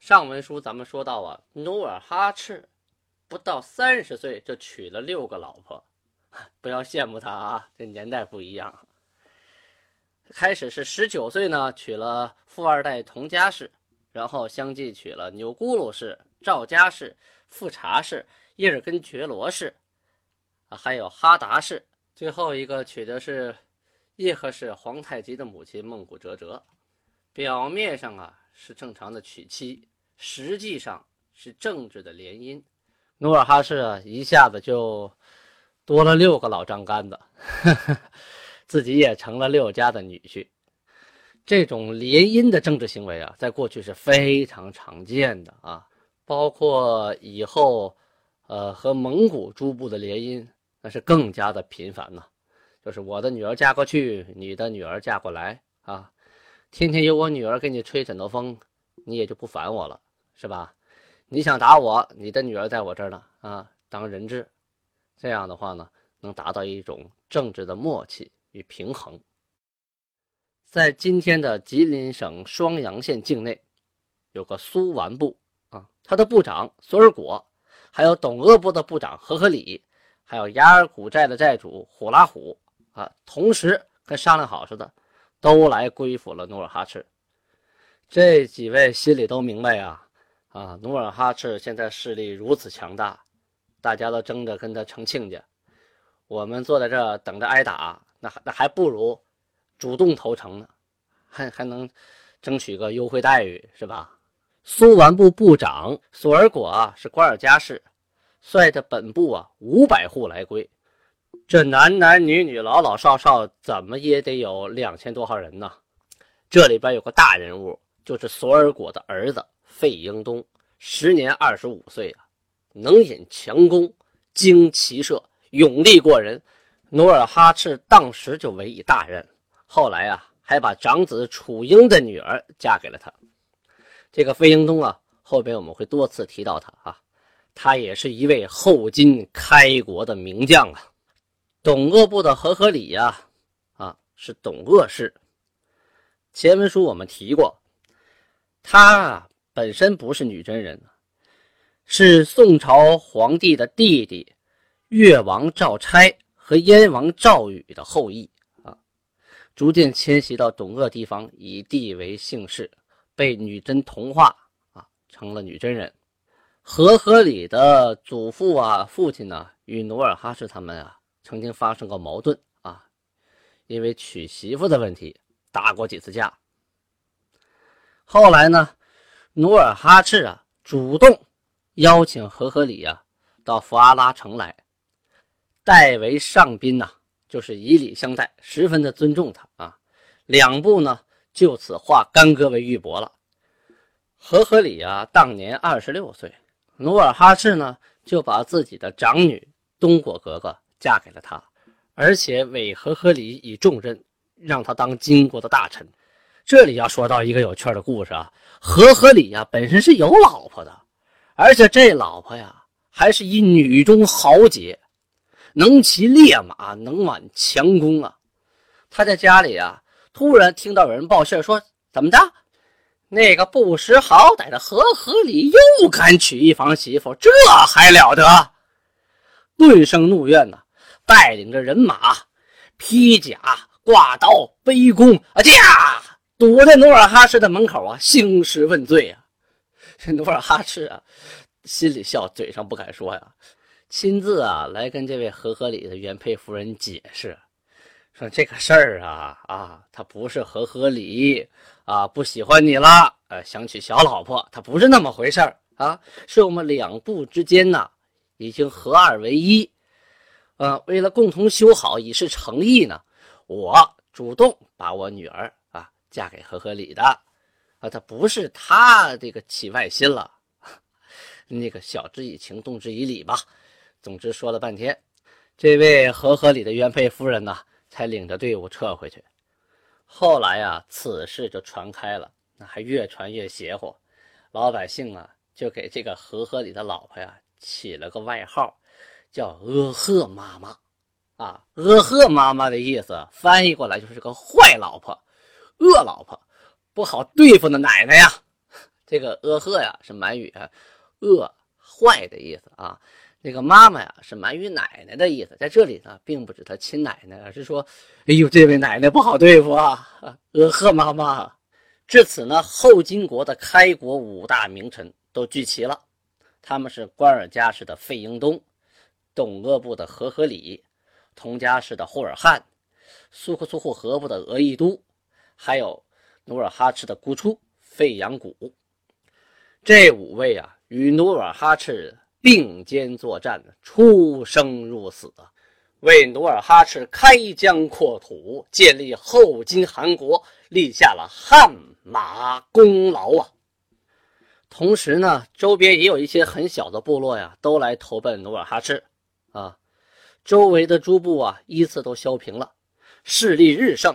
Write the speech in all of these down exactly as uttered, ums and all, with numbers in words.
上文书咱们说到啊，努尔哈赤不到三十岁就娶了六个老婆，不要羡慕他啊，这年代不一样。开始是十九岁呢，娶了富二代佟家氏，然后相继娶了钮钴禄氏、赵家氏、富察氏、伊尔根觉罗氏，啊，还有哈达氏。最后一个娶的是叶赫氏皇太极的母亲孟古哲哲。表面上啊是正常的娶妻，实际上是政治的联姻。努尔哈赤啊一下子就多了六个老丈杆子，呵呵，自己也成了六家的女婿。这种联姻的政治行为啊，在过去是非常常见的啊，包括以后呃和蒙古诸部的联姻，那是更加的频繁了、啊、就是我的女儿嫁过去，你的女儿嫁过来啊，天天有我女儿给你吹枕头风，你也就不烦我了，是吧？你想打我，你的女儿在我这儿呢啊，当人质。这样的话呢，能达到一种政治的默契与平衡。在今天的吉林省双阳县境内，有个苏完部啊，他的部长索尔果，还有董鄂部的部长和和里，还有雅尔古寨的寨主虎拉虎啊，同时跟商量好似的，都来归附了努尔哈赤。这几位心里都明白啊，啊，努尔哈赤现在势力如此强大，大家都争着跟他成亲家，我们坐在这儿等着挨打，那那还不如主动投诚呢，还还能争取个优惠待遇，是吧？苏完部部长索尔果啊是瓜尔佳氏，率着本部啊五百户来归，这男男女女老老少少怎么也得有两千多号人呢。这里边有个大人物，就是索尔果的儿子费英东，时年二十五岁啊，能引强弓，精骑射，勇力过人，努尔哈赤当时就委以大任，后来啊还把长子楚英的女儿嫁给了他。这个费英东啊，后边我们会多次提到他啊，他也是一位后金开国的名将啊。董鄂部的和和里啊啊是董鄂氏，前文书我们提过，他本身不是女真人，是宋朝皇帝的弟弟越王赵差和燕王赵禹的后裔啊，逐渐迁徙到董鄂地方，以地为姓氏，被女真同化啊，成了女真人。和和里的祖父啊、父亲呢、啊，与努尔哈赤他们啊，曾经发生过矛盾啊，因为娶媳妇的问题打过几次架。后来呢，努尔哈赤啊主动邀请和和里啊到弗阿拉城来，代为上宾呐、啊，就是以礼相待，十分的尊重他啊。两部呢就此化干戈为玉帛了。和和里啊当年二十六岁，努尔哈赤呢就把自己的长女东果格格嫁给了他，而且委和和里以重任，让他当金国的大臣。这里要说到一个有趣的故事啊，和和里啊本身是有老婆的，而且这老婆呀还是一女中豪杰，能骑烈马，能挽强弓啊。他在家里啊突然听到有人报信说，怎么着，那个不识好歹的和和里又敢娶一房媳妇，这还了得！顿生怒怨呢、啊，带领着人马，披甲挂刀，背弓啊，驾躲在努尔哈赤的门口啊，兴师问罪啊。这努尔哈赤啊，心里笑，嘴上不敢说呀，亲自啊来跟这位和和里的原配夫人解释，说这个事儿啊啊，他不是和和里。啊，不喜欢你了，呃，想娶小老婆，他不是那么回事儿啊，是我们两部之间呢、啊，已经合二为一，呃，为了共同修好，以示诚意呢，我主动把我女儿啊嫁给和和里的，啊，他不是他这个起外心了，那个晓之以情，动之以理吧。总之说了半天，这位和和里的原配夫人呢，才领着队伍撤回去。后来啊，此事就传开了，那还越传越邪乎，老百姓啊就给这个和和里的老婆呀起了个外号，叫阿赫妈妈啊。阿赫妈妈的意思翻译过来就是个坏老婆、恶老婆、不好对付的奶奶呀。这个恶赫呀是满语恶坏的意思啊。那个妈妈呀是满语奶奶的意思，在这里呢并不指她亲奶奶，而是说哎呦这位奶奶不好对付啊，恶赫妈妈。至此呢，后金国的开国五大名臣都聚齐了，他们是关尔嘉氏的费英东、董鄂部的和合里、佟家氏的霍尔汉、苏克苏护河部的额亦都，还有努尔哈赤的姑初费扬古。这五位啊与努尔哈赤并肩作战，出生入死，为努尔哈赤开疆扩土、建立后金汗国立下了汗马功劳啊。同时呢，周边也有一些很小的部落呀都来投奔努尔哈赤啊，周围的诸部啊依次都削平了，势力日盛。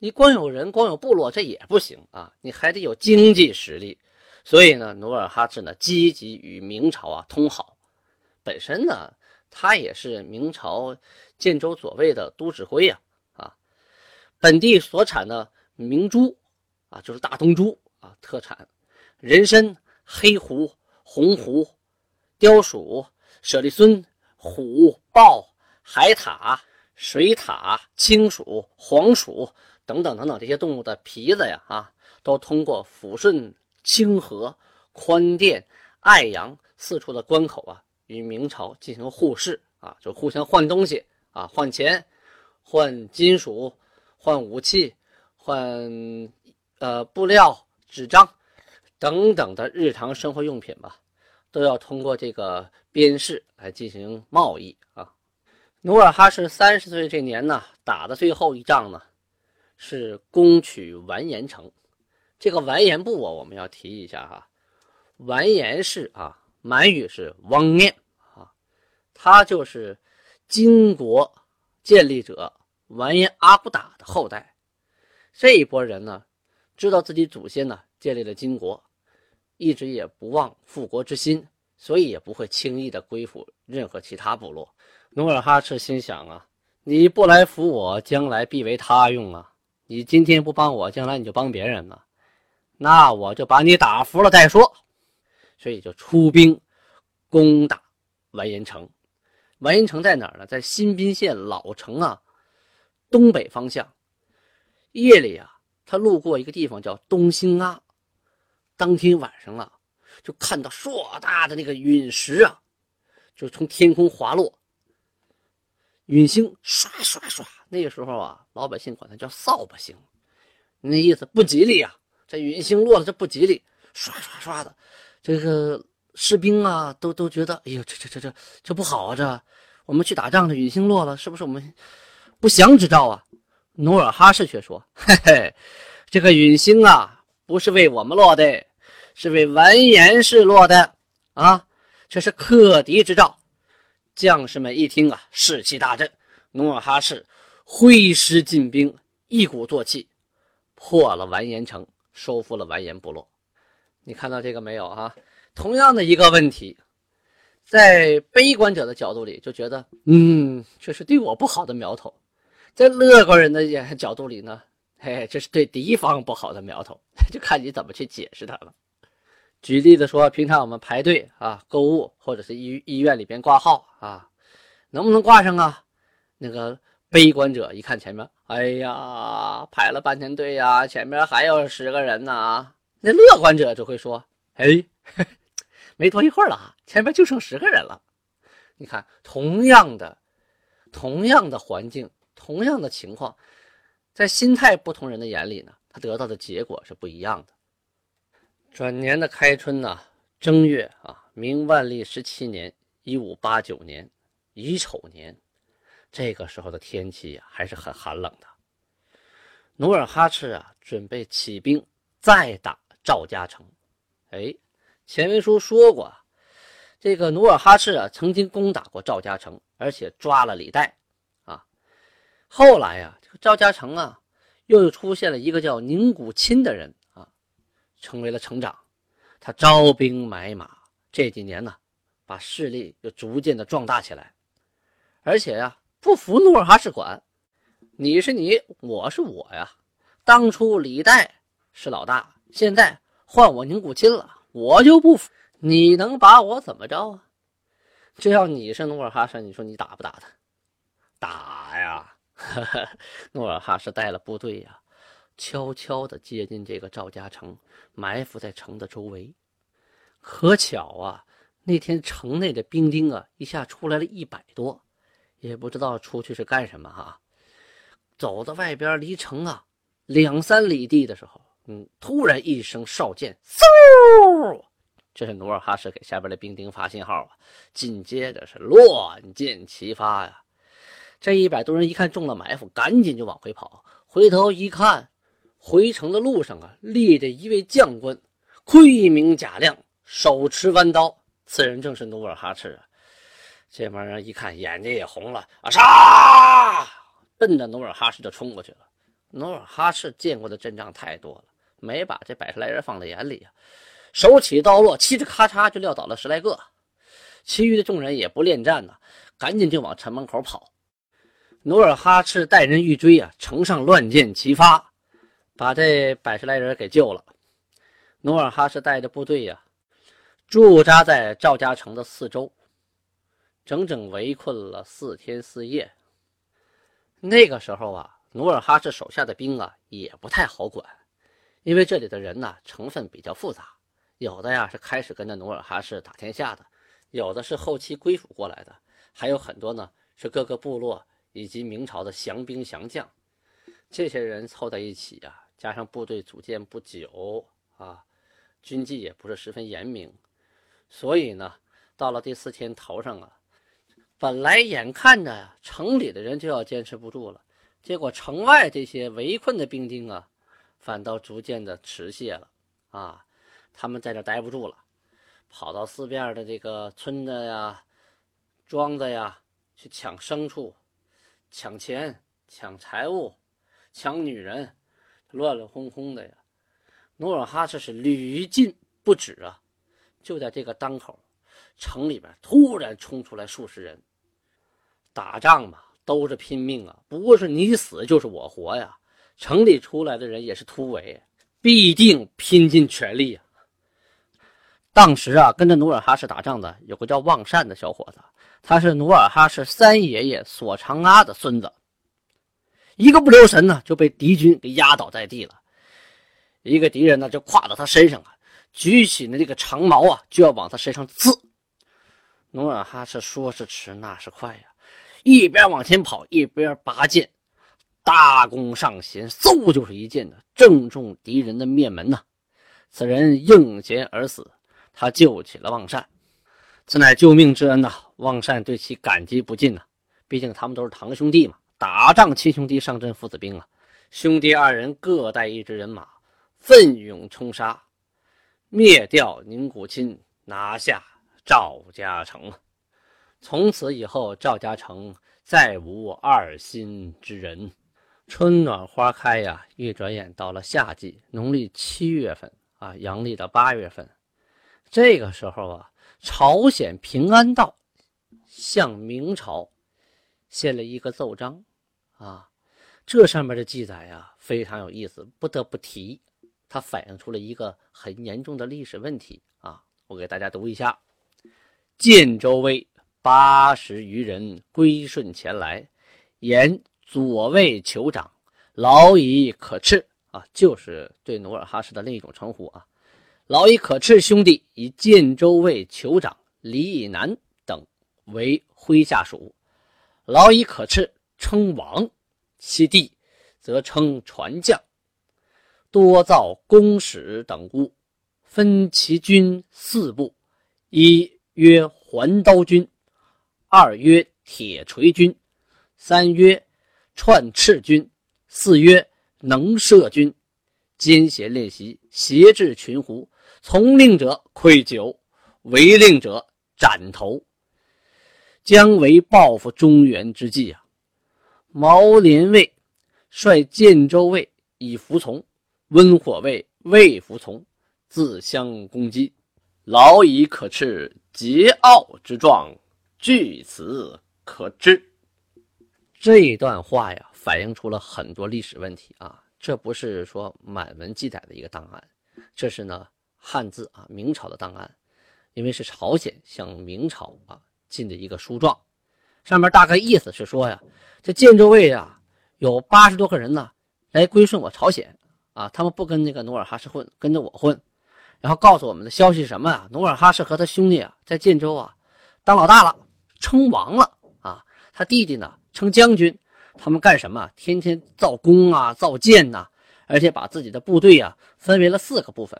你光有人光有部落这也不行啊，你还得有经济实力。所以呢，努尔哈赤呢积极与明朝啊通好，本身呢他也是明朝建州左卫的都指挥啊啊，本地所产的明珠啊就是大东珠啊特产，人参、黑狐、红狐、雕鼠、舍利孙、虎、豹、海獭、水獭、青鼠、黄鼠等等等等，这些动物的皮子呀啊，都通过抚顺、清河、宽甸、爱阳四处的关口啊，与明朝进行互市啊，就互相换东西啊，换钱、换金属、换武器、换呃布料、纸张等等的日常生活用品吧，都要通过这个边市来进行贸易啊。努尔哈赤三十岁这年呢，打的最后一仗呢，是攻取完颜城。这个完颜部啊，我们要提一下哈、啊。完颜氏啊，满语是汪念啊，他就是金国建立者完颜阿骨打的后代。这一波人呢，知道自己祖先呢建立了金国，一直也不忘复国之心，所以也不会轻易的归附任何其他部落。努尔哈赤心想啊，你不来服我，将来必为他用啊！你今天不帮我，将来你就帮别人了，那我就把你打服了再说。所以就出兵攻打完颜城。完颜城在哪儿呢？在新宾县老城啊东北方向。夜里啊，他路过一个地方叫东兴阿，当天晚上啊，就看到硕大的那个陨石啊，就从天空滑落。陨星刷刷刷，那个时候啊，老百姓管它叫扫把星，那意思不吉利啊。这陨星落了，这不吉利，刷刷刷的，这个士兵啊，都都觉得，哎呦，这这这这这不好啊！这我们去打仗，这陨星落了，是不是我们不祥之兆啊？努尔哈赤却说，嘿嘿，这个陨星啊，不是为我们落的，是为完颜氏落的啊，这是克敌之兆。将士们一听啊，士气大振，努尔哈赤挥师进兵，一鼓作气破了完颜城，收复了完颜部落。你看到这个没有啊？同样的一个问题，在悲观者的角度里就觉得嗯，这是对我不好的苗头，在乐观人的角度里呢，嘿，这是对敌方不好的苗头，就看你怎么去解释它了。举例子说，平常我们排队啊、购物，或者是医医院里边挂号啊，能不能挂上啊？那个悲观者一看前面，哎呀，排了半天队呀、啊，前面还有十个人呢、啊。那乐观者就会说，哎，没多一会儿了啊，前面就剩十个人了。你看，同样的、同样的环境、同样的情况，在心态不同人的眼里呢，他得到的结果是不一样的。转年的开春呢、啊，正月啊，明万历十七年一五八九年乙丑年，这个时候的天气、啊、还是很寒冷的。努尔哈赤啊，准备起兵再打赵家城。哎，前文书说过，这个努尔哈赤啊，曾经攻打过赵家城，而且抓了李代啊。后来啊，这个赵家城啊，又出现了一个叫宁古钦的人。成为了城长，他招兵买马，这几年呢，把势力就逐渐的壮大起来，而且呀、啊，不服努尔哈赤管，你是你，我是我呀。当初李代是老大，现在换我宁古亲了，我就不服，你能把我怎么着啊？就要你是努尔哈赤，你说你打不打他？打呀！呵呵，努尔哈赤带了部队呀、啊，悄悄地接近这个赵家城，埋伏在城的周围。可巧啊，那天城内的兵丁啊，一下出来了一百多，也不知道出去是干什么哈、啊。走到外边离城啊两三里地的时候，嗯，突然一声哨箭，嗖！这是努尔哈赤给下边的兵丁发信号啊，紧接着是乱箭齐发呀、啊。这一百多人一看中了埋伏，赶紧就往回跑。回头一看，回城的路上啊，立着一位将官，盔明甲亮，手持弯刀，此人正是努尔哈赤啊。这帮人一看，眼睛也红了啊，杀！奔着努尔哈赤就冲过去了。努尔哈赤见过的阵仗太多了，没把这百十来人放在眼里啊。手起刀落，嘁哧咔嚓就撂倒了十来个，其余的众人也不恋战呢，赶紧就往城门口跑。努尔哈赤带人欲追啊，城上乱箭齐发，把这百十来人给救了。努尔哈赤带着部队啊，驻扎在赵家城的四周，整整围困了四天四夜。那个时候啊，努尔哈赤手下的兵啊也不太好管，因为这里的人呢、啊、成分比较复杂。有的呀是开始跟着努尔哈赤打天下的，有的是后期归属过来的，还有很多呢是各个部落以及明朝的降兵降将。这些人凑在一起啊，加上部队组建不久啊，军纪也不是十分严明，所以呢到了第四天头上啊，本来眼看着呀城里的人就要坚持不住了，结果城外这些围困的兵丁啊反倒逐渐的迟懈了啊。他们在这待不住了，跑到四边的这个村子呀、庄子呀去抢牲畜、抢钱、抢财物、抢女人，乱乱哄哄的呀。努尔哈赤是屡禁不止啊！就在这个当口，城里边突然冲出来数十人。打仗嘛，都是拼命啊，不是你死就是我活呀。城里出来的人也是突围，必定拼尽全力啊。当时啊，跟着努尔哈赤打仗的有个叫旺善的小伙子，他是努尔哈赤三爷爷索长阿的孙子，一个不留神呢就被敌军给压倒在地了。一个敌人呢就跨到他身上啊，举起那个长矛啊就要往他身上刺。努尔哈赤说是迟那是快呀、啊，一边往前跑一边拔剑，大弓上弦，嗖就是一箭的，正中敌人的面门呐、啊。此人应弦而死。他救起了旺善，此乃救命之恩呐、啊！旺善对其感激不尽呐、啊。毕竟他们都是堂兄弟嘛，打仗亲兄弟，上阵父子兵啊。兄弟二人各带一支人马，奋勇冲杀，灭掉宁古亲，拿下赵家城。从此以后，赵家城再无二心之人。春暖花开呀、啊，一转眼到了夏季，农历七月份啊，阳历的八月份。这个时候啊，朝鲜平安道向明朝写了一个奏章啊，这上面的记载啊非常有意思，不得不提，它反映出了一个很严重的历史问题啊。我给大家读一下：建州卫八十余人归顺前来，言左卫酋长，劳以可斥啊，就是对努尔哈赤的另一种称呼啊。劳以可斥兄弟以建州卫酋长李以南等为麾下属，劳以可斥称王，其弟则称传将，多造宫室等屋，分其军四部，一曰环刀军，二曰铁锤军，三曰串翅军，四曰能射军，兼衔练习，挟制群狐，从令者馈酒，违令者斩头，将为报复中原之计啊！毛连卫率建州卫以服从，温火卫未服从，自相攻击，劳以可斥桀骜之状，据此可知。这一段话呀，反映出了很多历史问题啊。这不是说满文记载的一个档案，这是呢汉字啊，明朝的档案，因为是朝鲜向明朝啊进的一个书状，上面大概意思是说呀，这建州卫啊有八十多个人呢来归顺我朝鲜啊，他们不跟那个努尔哈赤混，跟着我混，然后告诉我们的消息是什么啊？努尔哈赤和他兄弟啊在建州啊当老大了，称王了啊，他弟弟呢称将军，他们干什么？天天造弓啊，造箭啊，而且把自己的部队啊分为了四个部分。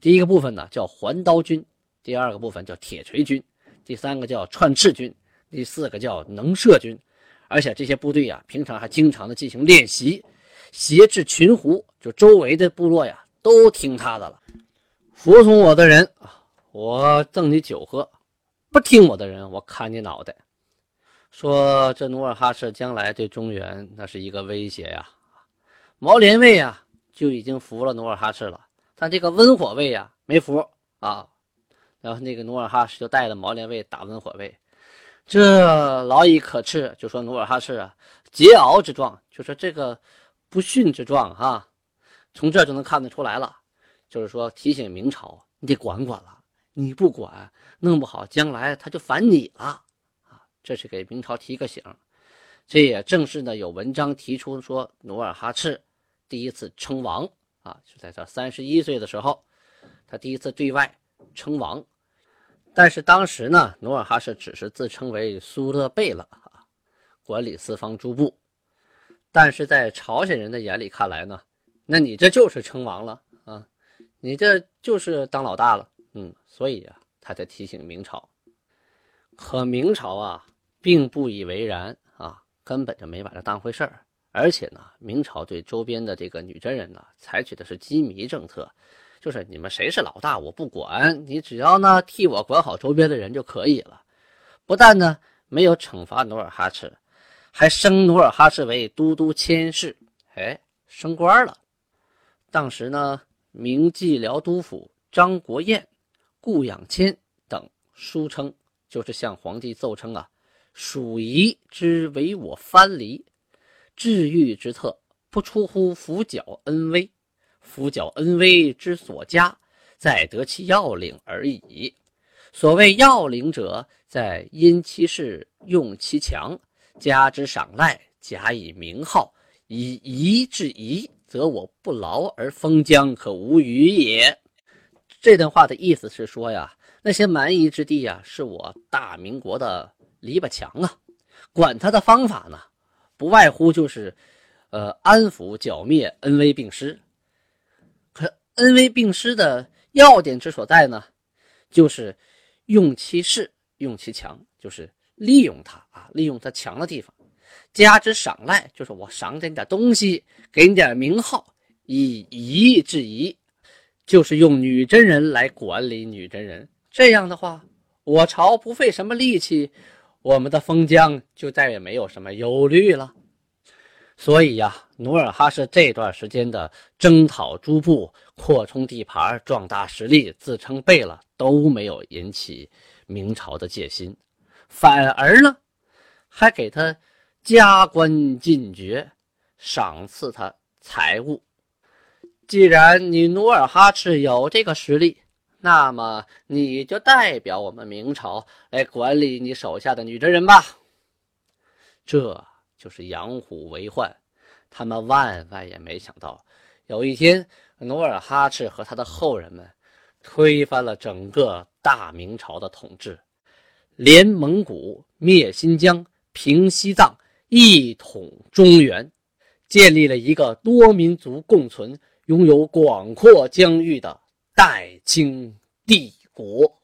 第一个部分呢叫环刀军，第二个部分叫铁锤军，第三个叫串翅军，第四个叫能射军。而且这些部队啊平常还经常的进行练习，挟制群胡，就周围的部落呀都听他的了。服从我的人我赠你酒喝，不听我的人我砍你脑袋。说这努尔哈赤将来对中原那是一个威胁呀。毛连卫啊就已经服了努尔哈赤了，但这个温火卫啊没服啊，然后那个努尔哈赤就带了毛连卫打温火卫。这老以可斥，就说努尔哈赤啊桀骜之状，就说这个不驯之状啊，从这就能看得出来了，就是说提醒明朝你得管管了，你不管弄不好将来他就反你了啊，这是给明朝提个醒。这也正是呢有文章提出说努尔哈赤第一次称王啊，就在他三十一岁的时候他第一次对外称王，但是当时呢努尔哈赤只是自称为苏勒贝勒啊，管理四方诸部，但是在朝鲜人的眼里看来呢，那你这就是称王了啊，你这就是当老大了，嗯，所以啊他才提醒明朝。可明朝啊并不以为然啊，根本就没把这当回事儿。而且呢明朝对周边的这个女真人呢采取的是羁縻政策，就是你们谁是老大我不管，你只要呢替我管好周边的人就可以了。不但呢没有惩罚努尔哈赤，还升努尔哈赤为都督佥事，哎，升官了。当时呢明蓟辽都府张国彦、顾仰谦等书称，就是向皇帝奏称啊，蜀夷之为我藩篱，治狱之策，不出乎辅剿恩威，辅剿恩威之所加，在得其要领而已。所谓要领者，在因其势，用其强，加之赏赖，假以名号，以夷制夷，则我不劳而封疆，可无虞也。这段话的意思是说呀，那些蛮夷之地呀，是我大明国的篱笆墙啊，管他的方法呢不外乎就是，呃，安抚、剿灭、恩威并施。可恩威并施的要点之所在呢，就是用其势，用其强，就是利用它啊，利用它强的地方。加之赏赖，就是我赏点点东西，给你点名号，以夷制夷，就是用女真人来管理女真人。这样的话，我朝不费什么力气，我们的封疆就再也没有什么忧虑了。所以呀，努尔哈赤这段时间的征讨诸部、扩充地盘、壮大实力、自称贝勒，都没有引起明朝的戒心，反而呢还给他加官进爵，赏赐他财物。既然你努尔哈赤有这个实力，那么你就代表我们明朝来管理你手下的女真人吧。这就是养虎为患，他们万万也没想到，有一天努尔哈赤和他的后人们推翻了整个大明朝的统治，连蒙古、灭新疆、平西藏，一统中原，建立了一个多民族共存、拥有广阔疆域的代清帝国。